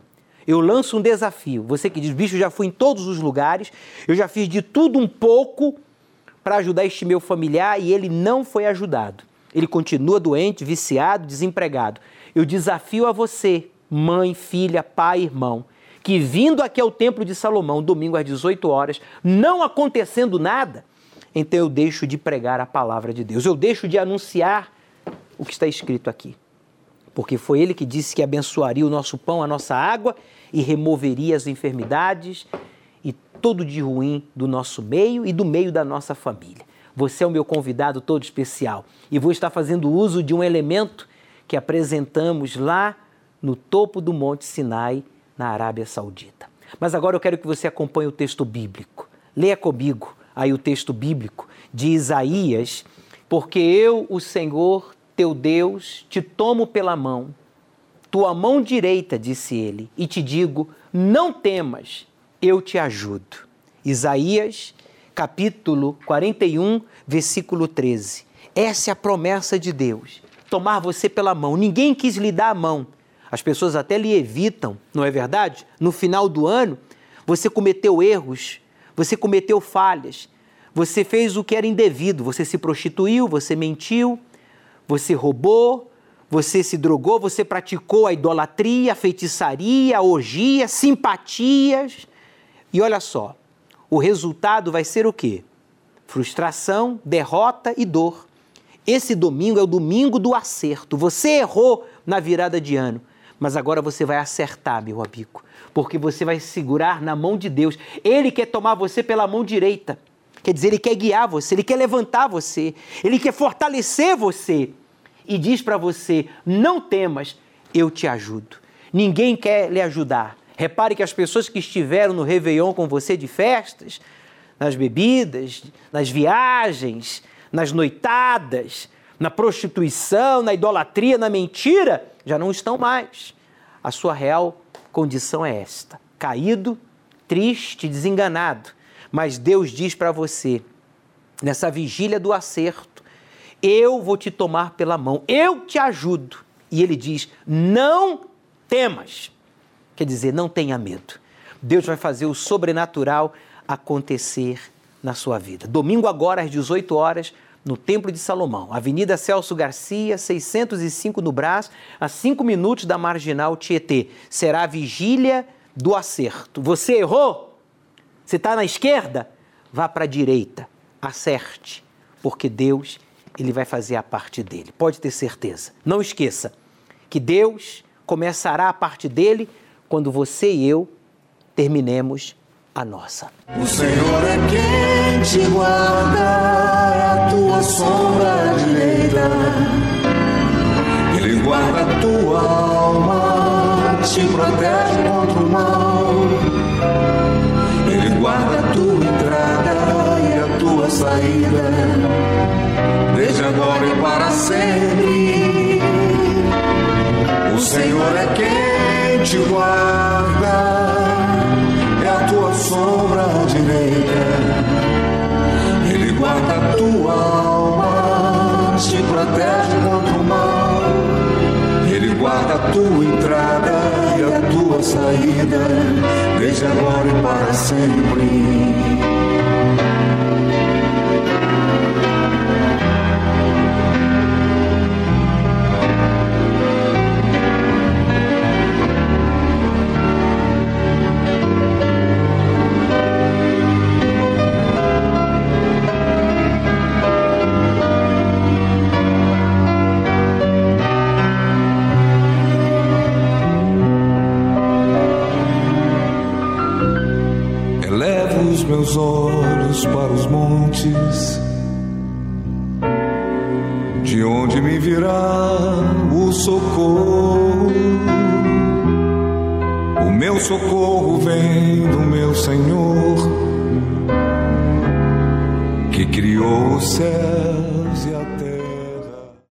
Eu lanço um desafio. Você que diz: bicho, eu já fui em todos os lugares, eu já fiz de tudo um pouco para ajudar este meu familiar e ele não foi ajudado. Ele continua doente, viciado, desempregado. Eu desafio a você, mãe, filha, pai, irmão, que vindo aqui ao Templo de Salomão, domingo às dezoito horas, não acontecendo nada, então eu deixo de pregar a palavra de Deus. Eu deixo de anunciar o que está escrito aqui. Porque foi Ele que disse que abençoaria o nosso pão, a nossa água e removeria as enfermidades e tudo de ruim do nosso meio e do meio da nossa família. Você é o meu convidado todo especial e vou estar fazendo uso de um elemento que apresentamos lá no topo do Monte Sinai, na Arábia Saudita. Mas agora eu quero que você acompanhe o texto bíblico. Leia comigo aí o texto bíblico de Isaías, porque eu, o Senhor, teu Deus, te tomo pela mão, tua mão direita, disse ele, e te digo: não temas, eu te ajudo. Isaías, capítulo quarenta e um, versículo treze. Essa é a promessa de Deus, tomar você pela mão. Ninguém quis lhe dar a mão. As pessoas até lhe evitam, não é verdade? No final do ano, você cometeu erros, você cometeu falhas, você fez o que era indevido, você se prostituiu, você mentiu, você roubou, você se drogou, você praticou a idolatria, a feitiçaria, a orgia, simpatias. E olha só, o resultado vai ser o quê? Frustração, derrota e dor. Esse domingo é o domingo do acerto. Você errou na virada de ano, mas agora você vai acertar, meu amigo, porque você vai segurar na mão de Deus. Ele quer tomar você pela mão direita. Quer dizer, ele quer guiar você, ele quer levantar você, ele quer fortalecer você. E diz para você, não temas, eu te ajudo. Ninguém quer lhe ajudar. Repare que as pessoas que estiveram no Réveillon com você de festas, nas bebidas, nas viagens, nas noitadas, na prostituição, na idolatria, na mentira, já não estão mais. A sua real condição é esta, caído, triste, desenganado. Mas Deus diz para você, nessa vigília do acerto, eu vou te tomar pela mão, eu te ajudo. E ele diz, não temas. Quer dizer, não tenha medo. Deus vai fazer o sobrenatural acontecer na sua vida. Domingo agora, às dezoito horas, no Templo de Salomão, Avenida Celso Garcia, seiscentos e cinco no Brás, a cinco minutos da Marginal Tietê. Será a vigília do acerto. Você errou? Você está na esquerda? Vá para a direita, acerte, porque Deus, ele vai fazer a parte dele. Pode ter certeza. Não esqueça que Deus começará a parte dele quando você e eu terminemos a nossa. O Senhor é quem te guarda, a tua sombra à direita. Ele guarda a tua alma, te protege contra o mal. Ele guarda a tua entrada e a tua saída, desde agora e para sempre. O Senhor é quem te guarda, tua sombra direita, ele guarda a tua alma, te protege contra o mal, ele guarda a tua entrada e a tua saída, desde agora e para sempre. Meus olhos para os montes, de onde me virá o socorro? O meu socorro vem do meu Senhor, que criou os céus e a terra.